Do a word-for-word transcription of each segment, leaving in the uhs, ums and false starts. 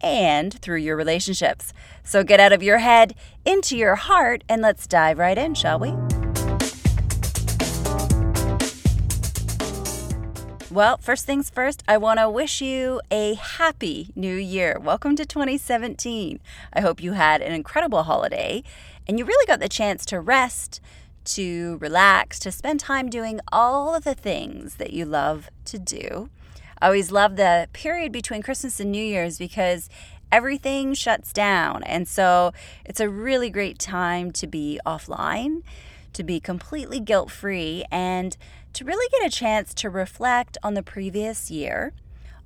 and through your relationships. So get out of your head, into your heart, and let's dive right in, shall we? Well, first things first, I want to wish you a happy new year. Welcome to twenty seventeen. I hope you had an incredible holiday and you really got the chance to rest, to relax, to spend time doing all of the things that you love to do. I always love the period between Christmas and New Year's because everything shuts down. And so it's a really great time to be offline, to be completely guilt-free, and to really get a chance to reflect on the previous year,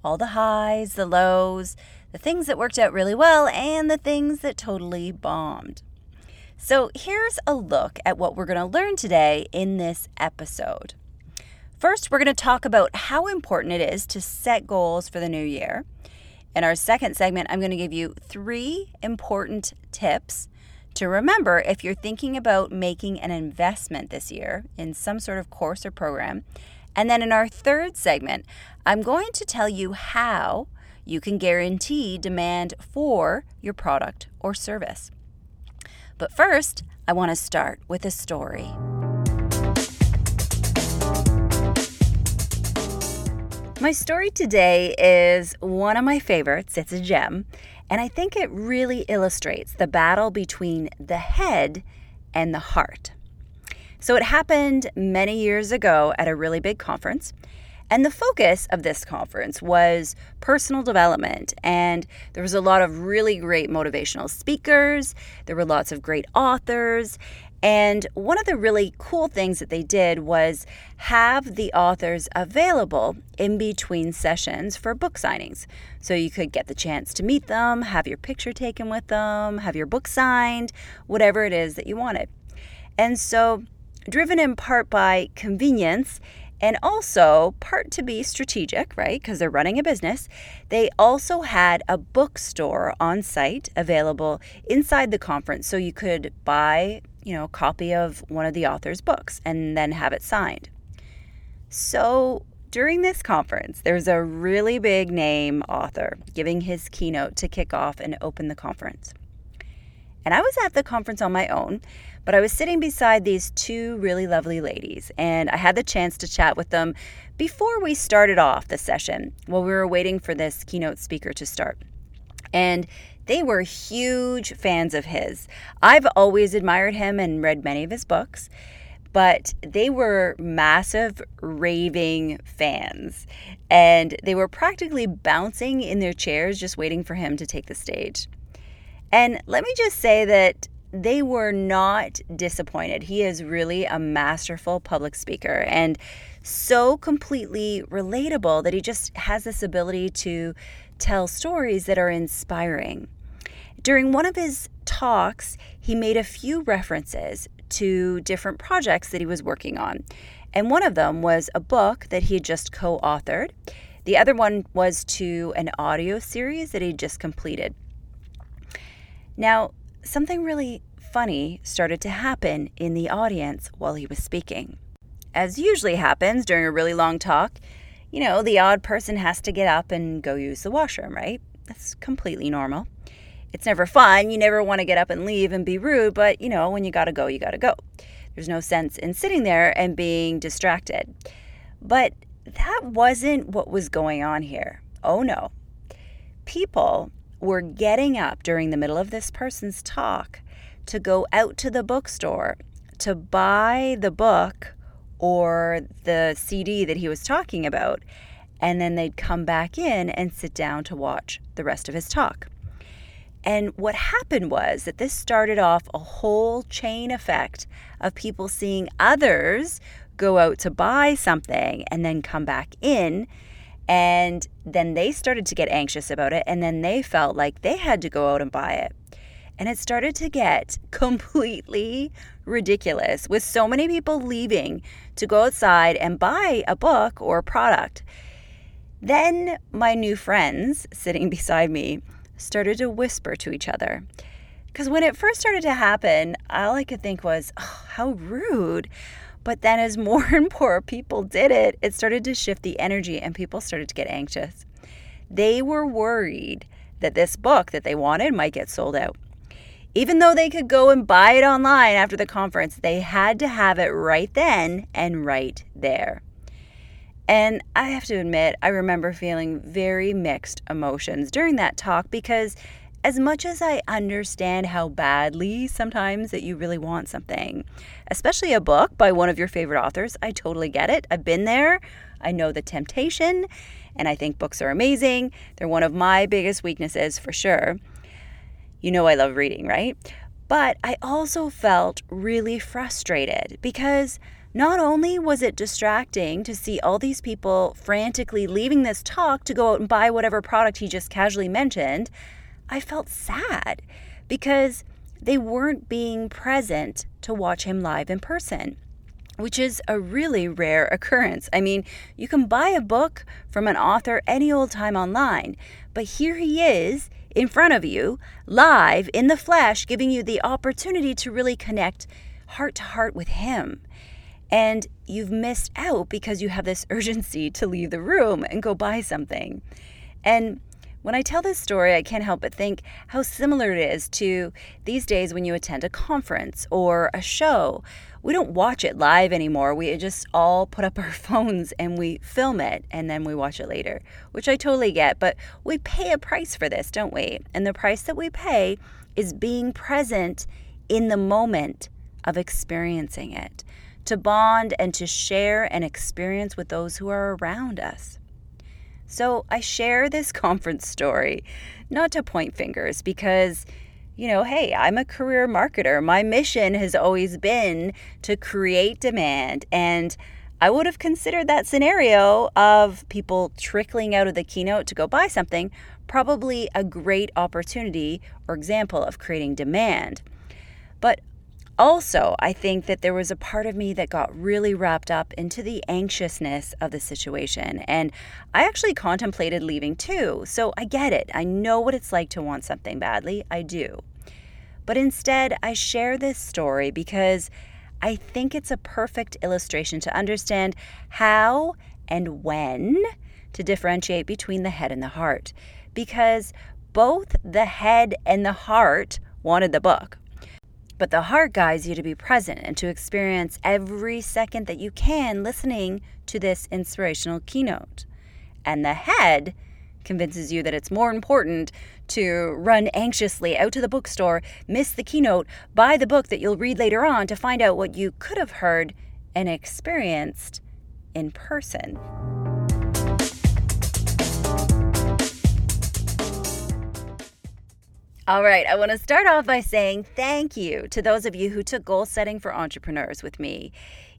all the highs, the lows, the things that worked out really well, and the things that totally bombed. So here's a look at what we're going to learn today in this episode. First, we're going to talk about how important it is to set goals for the new year. In our second segment, I'm going to give you three important tips to remember if you're thinking about making an investment this year in some sort of course or program. And then in our third segment, I'm going to tell you how you can guarantee demand for your product or service. But first, I want to start with a story. My story today is one of my favorites. It's a gem. And I think it really illustrates the battle between the head and the heart. So it happened many years ago at a really big conference. And the focus of this conference was personal development. And there was a lot of really great motivational speakers. There were lots of great authors. And one of the really cool things that they did was have the authors available in between sessions for book signings. So you could get the chance to meet them, have your picture taken with them, have your book signed, whatever it is that you wanted. And so, driven in part by convenience and also part to be strategic, right? Because they're running a business. They also had a bookstore on site available inside the conference so you could buy you know, a copy of one of the author's books and then have it signed. So during this conference, there's a really big name author giving his keynote to kick off and open the conference. And I was at the conference on my own, but I was sitting beside these two really lovely ladies, and I had the chance to chat with them before we started off the session while we were waiting for this keynote speaker to start. And they were huge fans of his. I've always admired him and read many of his books, but they were massive raving fans. And they were practically bouncing in their chairs just waiting for him to take the stage. And let me just say that they were not disappointed. He is really a masterful public speaker and so completely relatable that he just has this ability to tell stories that are inspiring. During one of his talks, he made a few references to different projects that he was working on. And one of them was a book that he had just co-authored. The other one was to an audio series that he just completed. Now, something really funny started to happen in the audience while he was speaking. As usually happens during a really long talk, you know, the odd person has to get up and go use the washroom, right? That's completely normal. It's never fun. You never want to get up and leave and be rude, but, you know, when you got to go, you got to go. There's no sense in sitting there and being distracted. But that wasn't what was going on here. Oh, no. People were getting up during the middle of this person's talk to go out to the bookstore to buy the book or the C D that he was talking about, and then they'd come back in and sit down to watch the rest of his talk. And what happened was that this started off a whole chain effect of people seeing others go out to buy something and then come back in, and then they started to get anxious about it, and then they felt like they had to go out and buy it. And it started to get completely ridiculous with so many people leaving to go outside and buy a book or a product. Then my new friends sitting beside me started to whisper to each other. Because when it first started to happen, all I could think was, oh, how rude. But then as more and more people did it, it started to shift the energy and people started to get anxious. They were worried that this book that they wanted might get sold out. Even though they could go and buy it online after the conference, they had to have it right then and right there. And I have to admit, I remember feeling very mixed emotions during that talk because as much as I understand how badly sometimes that you really want something, especially a book by one of your favorite authors, I totally get it. I've been there. I know the temptation, and I think books are amazing. They're one of my biggest weaknesses for sure. You know I love reading, right? But I also felt really frustrated because not only was it distracting to see all these people frantically leaving this talk to go out and buy whatever product he just casually mentioned, I felt sad because they weren't being present to watch him live in person, which is a really rare occurrence. I mean, you can buy a book from an author any old time online, but here he is in front of you, live in the flesh, giving you the opportunity to really connect heart to heart with him. And you've missed out because you have this urgency to leave the room and go buy something. And when I tell this story, I can't help but think how similar it is to these days when you attend a conference or a show. We don't watch it live anymore. We just all put up our phones and we film it and then we watch it later, which I totally get. But we pay a price for this, don't we? And the price that we pay is being present in the moment of experiencing it, to bond and to share an experience with those who are around us. So I share this conference story, not to point fingers, because, you know, hey, I'm a career marketer. My mission has always been to create demand. And I would have considered that scenario of people trickling out of the keynote to go buy something probably a great opportunity or example of creating demand. But also, I think that there was a part of me that got really wrapped up into the anxiousness of the situation. And I actually contemplated leaving too. So I get it. I know what it's like to want something badly. I do. But instead, I share this story because I think it's a perfect illustration to understand how and when to differentiate between the head and the heart. Because both the head and the heart wanted the book. But the heart guides you to be present and to experience every second that you can listening to this inspirational keynote. And the head convinces you that it's more important to run anxiously out to the bookstore, miss the keynote, buy the book that you'll read later on to find out what you could have heard and experienced in person. All right, I want to start off by saying thank you to those of you who took goal setting for entrepreneurs with me,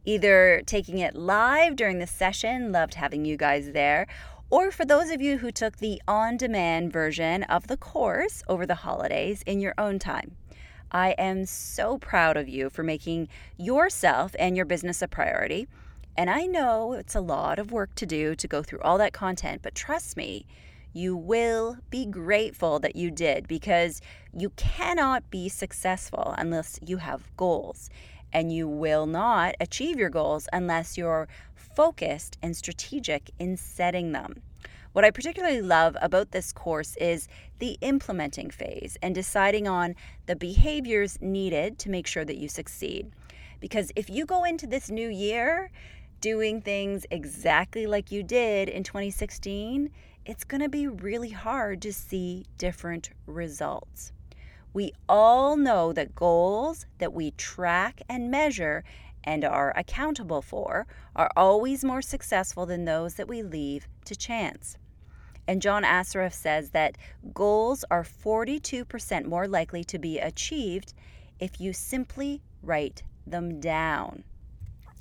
either taking it live during the session, loved having you guys there, or for those of you who took the on-demand version of the course over the holidays in your own time. I am so proud of you for making yourself and your business a priority. And I know it's a lot of work to do to go through all that content, but trust me, you will be grateful that you did, because you cannot be successful unless you have goals, and you will not achieve your goals unless you're focused and strategic in setting them. What I particularly love about this course is the implementing phase and deciding on the behaviors needed to make sure that you succeed. Because if you go into this new year doing things exactly like you did in twenty sixteen, it's going to be really hard to see different results. We all know that goals that we track and measure and are accountable for are always more successful than those that we leave to chance. And John Asareff says that goals are forty-two percent more likely to be achieved if you simply write them down.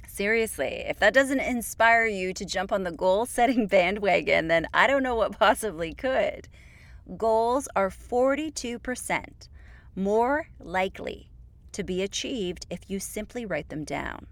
Seriously, if that doesn't inspire you to jump on the goal-setting bandwagon, then I don't know what possibly could. Goals are forty-two percent more likely to be achieved if you simply write them down.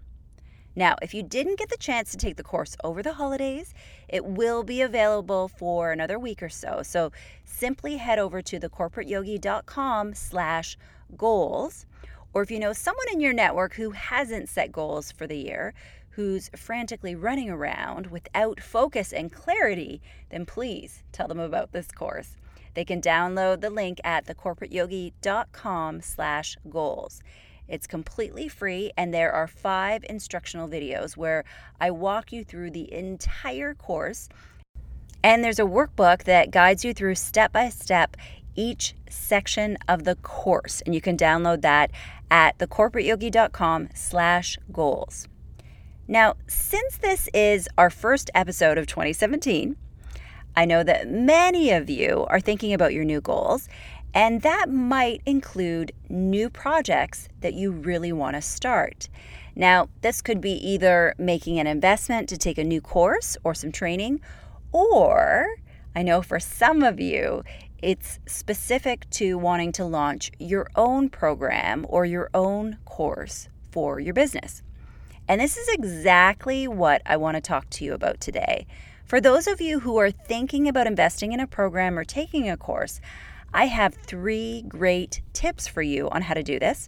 Now, if you didn't get the chance to take the course over the holidays, it will be available for another week or so. So simply head over to thecorporateyogi dot com slash goals. Or if you know someone in your network who hasn't set goals for the year, who's frantically running around without focus and clarity, then please tell them about this course. They can download the link at thecorporateyogi dot com slash goals. It's completely free, and there are five instructional videos where I walk you through the entire course. And there's a workbook that guides you through step-by-step each section of the course. And you can download that at thecorporateyogi dot com slash goals. Now, since this is our first episode of twenty seventeen, I know that many of you are thinking about your new goals, and that might include new projects that you really want to start. Now, this could be either making an investment to take a new course or some training, or I know for some of you, it's specific to wanting to launch your own program or your own course for your business. And this is exactly what I want to talk to you about today. For those of you who are thinking about investing in a program or taking a course, I have three great tips for you on how to do this.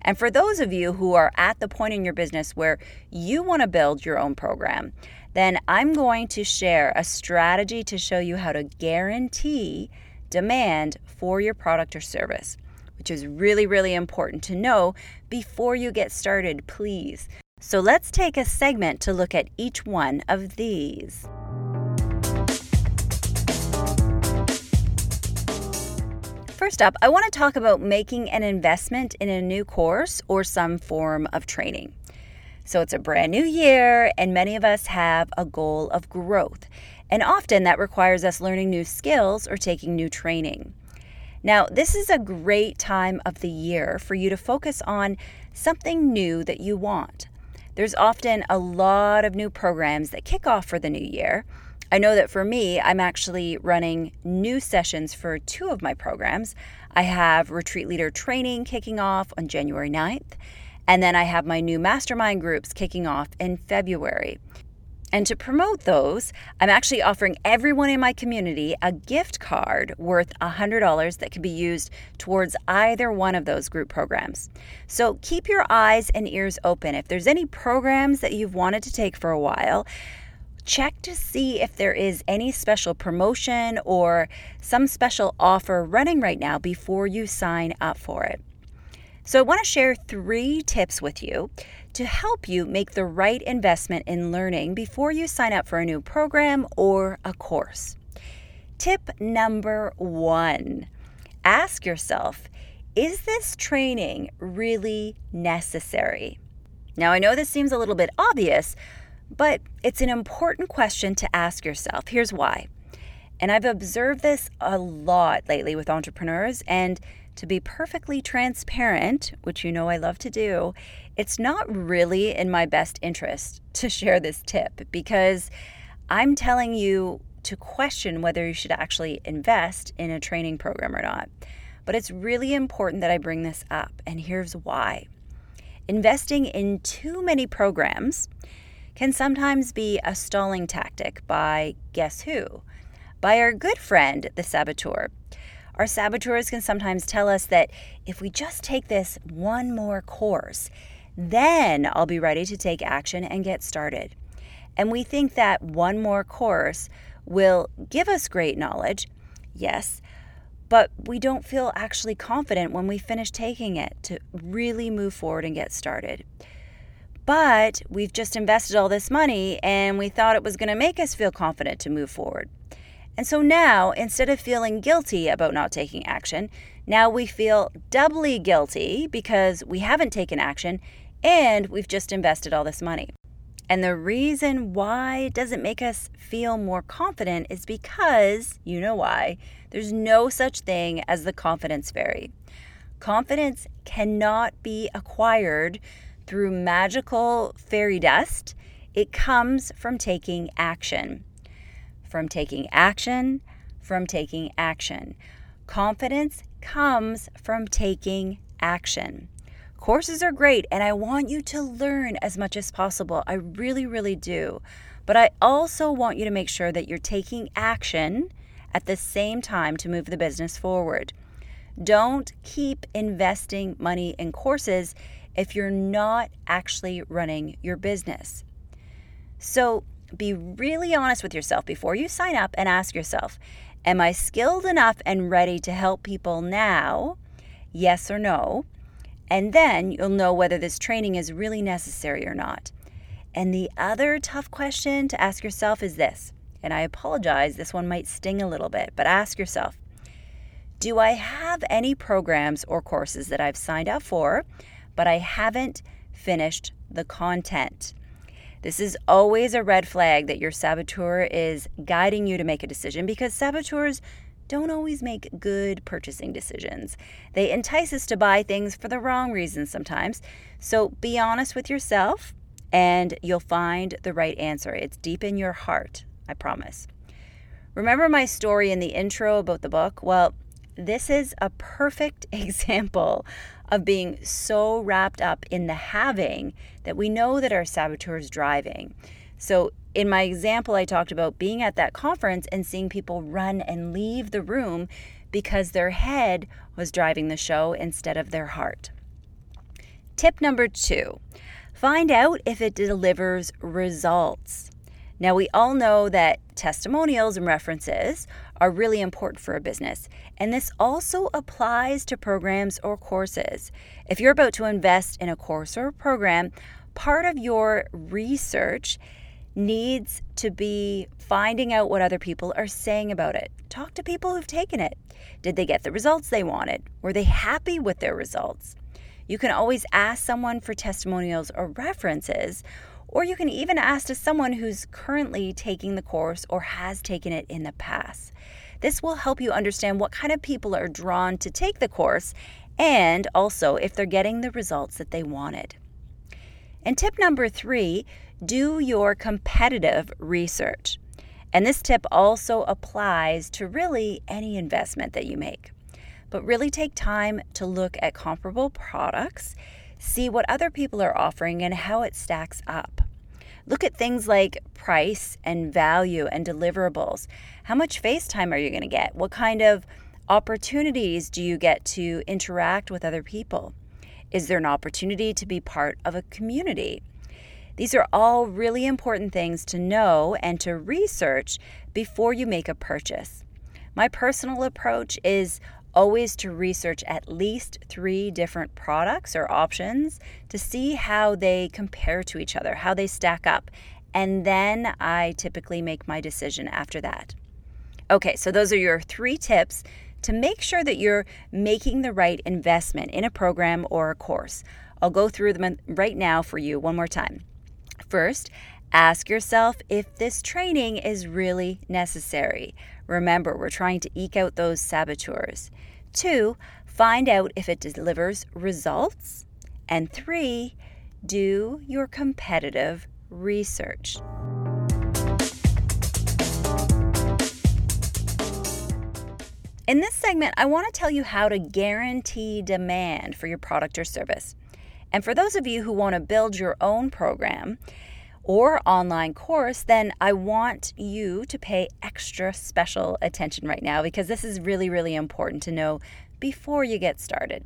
And for those of you who are at the point in your business where you want to build your own program, then I'm going to share a strategy to show you how to guarantee demand for your product or service, which is really, really important to know before you get started, please. So let's take a segment to look at each one of these. First up, I want to talk about making an investment in a new course or some form of training. So it's a brand new year, and many of us have a goal of growth. And often that requires us learning new skills or taking new training. Now, this is a great time of the year for you to focus on something new that you want. There's often a lot of new programs that kick off for the new year. I know that for me, I'm actually running new sessions for two of my programs. I have Retreat Leader Training kicking off on January ninth, and then I have my new Mastermind Groups kicking off in February. And to promote those, I'm actually offering everyone in my community a gift card worth one hundred dollars that can be used towards either one of those group programs. So keep your eyes and ears open. If there's any programs that you've wanted to take for a while, check to see if there is any special promotion or some special offer running right now before you sign up for it. So I want to share three tips with you to help you make the right investment in learning before you sign up for a new program or a course. Tip number one, ask yourself, is this training really necessary? Now, I know this seems a little bit obvious, but it's an important question to ask yourself. Here's why. And I've observed this a lot lately with entrepreneurs, and to be perfectly transparent, which you know I love to do, it's not really in my best interest to share this tip because I'm telling you to question whether you should actually invest in a training program or not. But it's really important that I bring this up, and here's why. Investing in too many programs can sometimes be a stalling tactic by, guess who? By our good friend, the saboteur. Our saboteurs can sometimes tell us that if we just take this one more course, then I'll be ready to take action and get started. And we think that one more course will give us great knowledge, yes, but we don't feel actually confident when we finish taking it to really move forward and get started. But we've just invested all this money and we thought it was going to make us feel confident to move forward. And so now, instead of feeling guilty about not taking action, now we feel doubly guilty because we haven't taken action and we've just invested all this money. And the reason why it doesn't make us feel more confident is because, you know why, there's no such thing as the confidence fairy. Confidence cannot be acquired through magical fairy dust. It comes from taking action, from taking action, from taking action. Confidence comes from taking action. Courses are great, and I want you to learn as much as possible. I really, really do. But I also want you to make sure that you're taking action at the same time to move the business forward. Don't keep investing money in courses if you're not actually running your business. So be really honest with yourself before you sign up and ask yourself, am I skilled enough and ready to help people now? Yes or no? And then you'll know whether this training is really necessary or not. And the other tough question to ask yourself is this, and I apologize, this one might sting a little bit, but ask yourself, do I have any programs or courses that I've signed up for, but I haven't finished the content? This is always a red flag that your saboteur is guiding you to make a decision, because saboteurs don't always make good purchasing decisions. They entice us to buy things for the wrong reasons sometimes. So be honest with yourself and you'll find the right answer. It's deep in your heart, I promise. Remember my story in the intro about the book? Well, this is a perfect example of being so wrapped up in the having that we know that our saboteur is driving. So in my example, I talked about being at that conference and seeing people run and leave the room because their head was driving the show instead of their heart. Tip number two, find out if it delivers results. Now, we all know that testimonials and references are really important for a business, and this also applies to programs or courses. If you're about to invest in a course or a program, part of your research needs to be finding out what other people are saying about it. Talk to people who've taken it. Did they get the results they wanted? Were they happy with their results? You can always ask someone for testimonials or references, or you can even ask to someone who's currently taking the course or has taken it in the past. This will help you understand what kind of people are drawn to take the course and also if they're getting the results that they wanted. And tip number three, do your competitive research. And this tip also applies to really any investment that you make. But really take time to look at comparable products, see what other people are offering and how it stacks up. Look at things like price and value and deliverables. How much face time are you going to get? What kind of opportunities do you get to interact with other people? Is there an opportunity to be part of a community? These are all really important things to know and to research before you make a purchase. My personal approach is always to research at least three different products or options to see how they compare to each other, how they stack up, and then I typically make my decision after that. Okay, so those are your three tips to make sure that you're making the right investment in a program or a course. I'll go through them right now for you one more time. First, ask yourself if this training is really necessary. Remember, we're trying to eke out those saboteurs. Two, find out if it delivers results. And three, do your competitive research. In this segment, I want to tell you how to guarantee demand for your product or service. And for those of you who want to build your own program or online course, then I want you to pay extra special attention right now because this is really, really important to know before you get started.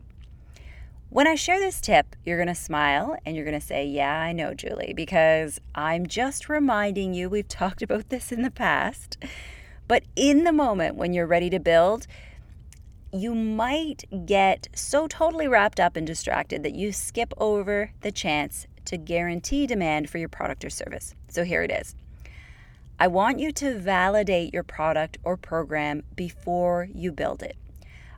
When I share this tip, you're gonna smile and you're gonna say, yeah, I know, Julie, because I'm just reminding you, we've talked about this in the past, but in the moment when you're ready to build, you might get so totally wrapped up and distracted that you skip over the chance to guarantee demand for your product or service. So here it is. I want you to validate your product or program before you build it.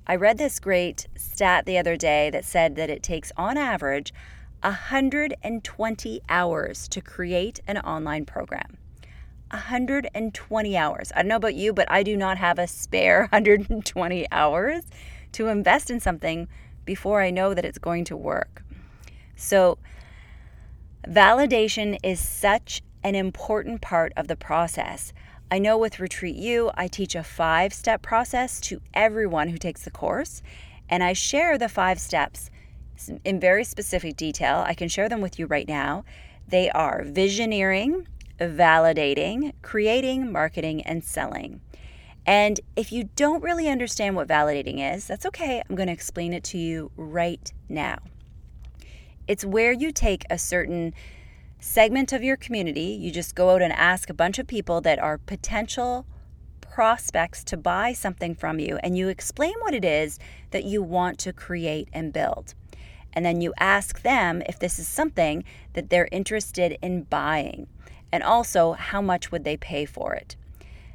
I read this great stat the other day that said that it takes, on average, one hundred twenty hours to create an online program. one hundred twenty hours. I don't know about you, but I do not have a spare one hundred twenty hours to invest in something before I know that it's going to work. So validation is such an important part of the process. I know with Retreat U, I teach a five-step process to everyone who takes the course, and I share the five steps in very specific detail. I can share them with you right now. They are visioneering, validating, creating, marketing, and selling. And if you don't really understand what validating is, that's okay. I'm going to explain it to you right now. It's where you take a certain segment of your community, you just go out and ask a bunch of people that are potential prospects to buy something from you, and you explain what it is that you want to create and build. And then you ask them if this is something that they're interested in buying, and also how much would they pay for it.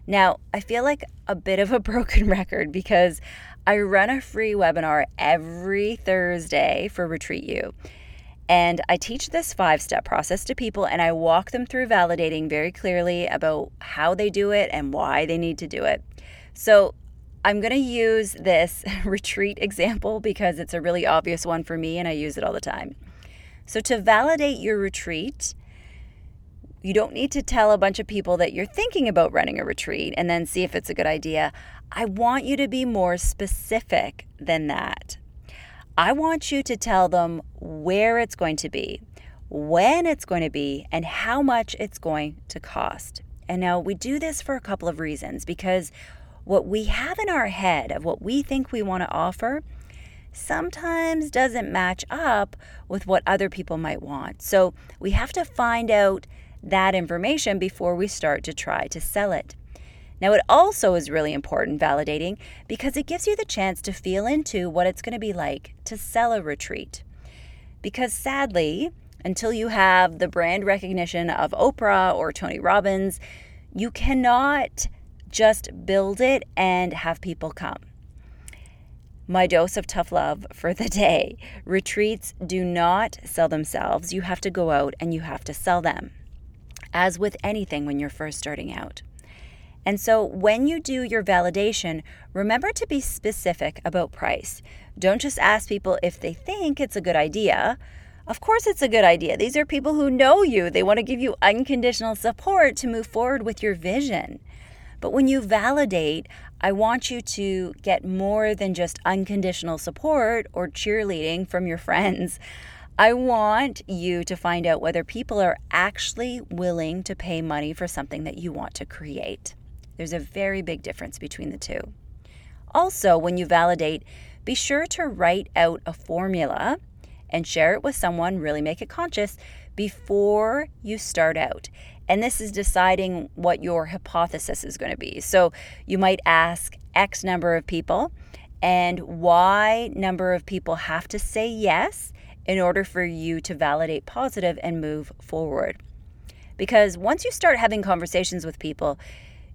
Now, I feel like a bit of a broken record because I run a free webinar every Thursday for Retreat U. And I teach this five-step process to people, and I walk them through validating very clearly about how they do it and why they need to do it. So I'm going to use this retreat example because it's a really obvious one for me, and I use it all the time. So to validate your retreat, you don't need to tell a bunch of people that you're thinking about running a retreat and then see if it's a good idea. I want you to be more specific than that. I want you to tell them where it's going to be, when it's going to be, and how much it's going to cost. And now we do this for a couple of reasons, because what we have in our head of what we think we want to offer sometimes doesn't match up with what other people might want. So we have to find out that information before we start to try to sell it. Now, it also is really important, validating, because it gives you the chance to feel into what it's going to be like to sell a retreat. Because sadly, until you have the brand recognition of Oprah or Tony Robbins, you cannot just build it and have people come. My dose of tough love for the day. Retreats do not sell themselves. You have to go out and you have to sell them, as with anything when you're first starting out. And so when you do your validation, remember to be specific about price. Don't just ask people if they think it's a good idea. Of course it's a good idea. These are people who know you. They want to give you unconditional support to move forward with your vision. But when you validate, I want you to get more than just unconditional support or cheerleading from your friends. I want you to find out whether people are actually willing to pay money for something that you want to create. There's a very big difference between the two. Also, when you validate, be sure to write out a formula and share it with someone, really make it conscious, before you start out. And this is deciding what your hypothesis is going to be. So you might ask X number of people and Y number of people have to say yes in order for you to validate positive and move forward. Because once you start having conversations with people,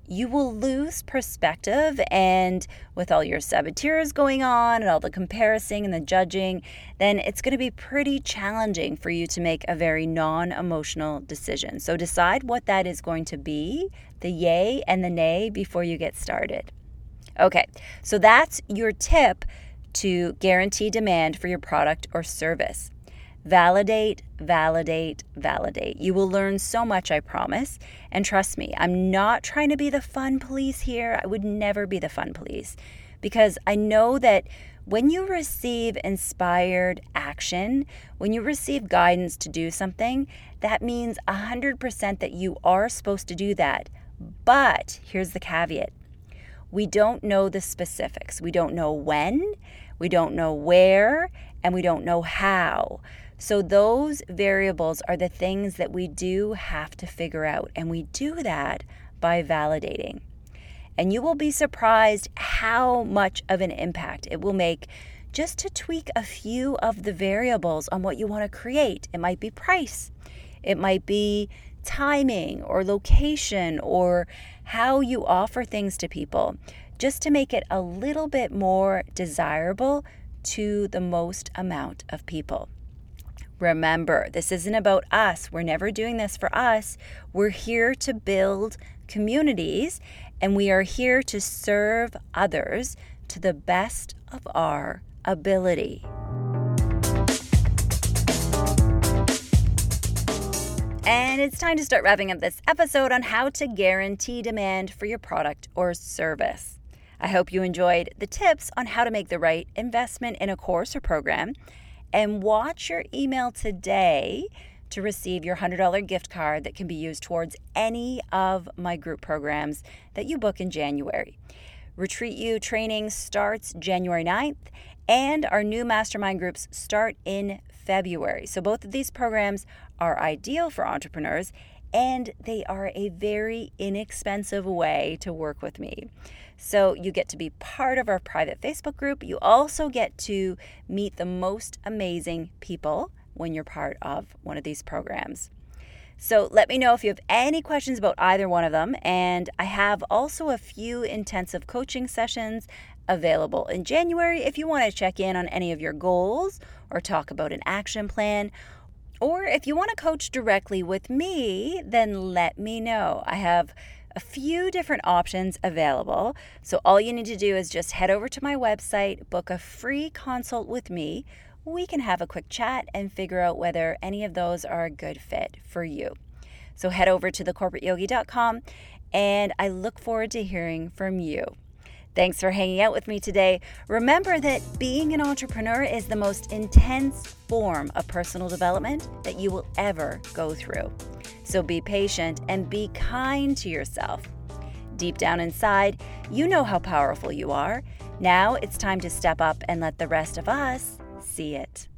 you will lose perspective, and with all your saboteurs going on and all the comparing and the judging, then it's going to be pretty challenging for you to make a very non-emotional decision. So decide what that is going to be, the yay and the nay, before you get started. Okay, so that's your tip to guarantee demand for your product or service. Validate, validate, validate. You will learn so much, I promise. And trust me, I'm not trying to be the fun police here. I would never be the fun police, because I know that when you receive inspired action, when you receive guidance to do something, that means one hundred percent that you are supposed to do that. But here's the caveat. We don't know the specifics. We don't know when, we don't know where, and we don't know how. So those variables are the things that we do have to figure out, and we do that by validating. And you will be surprised how much of an impact it will make just to tweak a few of the variables on what you want to create. It might be price, it might be timing or location or how you offer things to people, just to make it a little bit more desirable to the most amount of people. Remember, this isn't about us. We're never doing this for us. We're here to build communities, and we are here to serve others to the best of our ability. And it's time to start wrapping up this episode on how to guarantee demand for your product or service. I hope you enjoyed the tips on how to make the right investment in a course or program, and watch your email today to receive your one hundred dollars gift card that can be used towards any of my group programs that you book in January. Retreat U training starts January ninth, and our new mastermind groups start in February. So both of these programs are ideal for entrepreneurs, and they are a very inexpensive way to work with me. So you get to be part of our private Facebook group. You also get to meet the most amazing people when you're part of one of these programs. So let me know if you have any questions about either one of them. And I have also a few intensive coaching sessions available in January if you want to check in on any of your goals or talk about an action plan. Or if you want to coach directly with me, then let me know. I have a few different options available. So all you need to do is just head over to my website, book a free consult with me. We can have a quick chat and figure out whether any of those are a good fit for you. So head over to the corporate yogi dot com, and I look forward to hearing from you. Thanks for hanging out with me today. Remember that being an entrepreneur is the most intense form of personal development that you will ever go through. So be patient and be kind to yourself. Deep down inside, you know how powerful you are. Now it's time to step up and let the rest of us see it.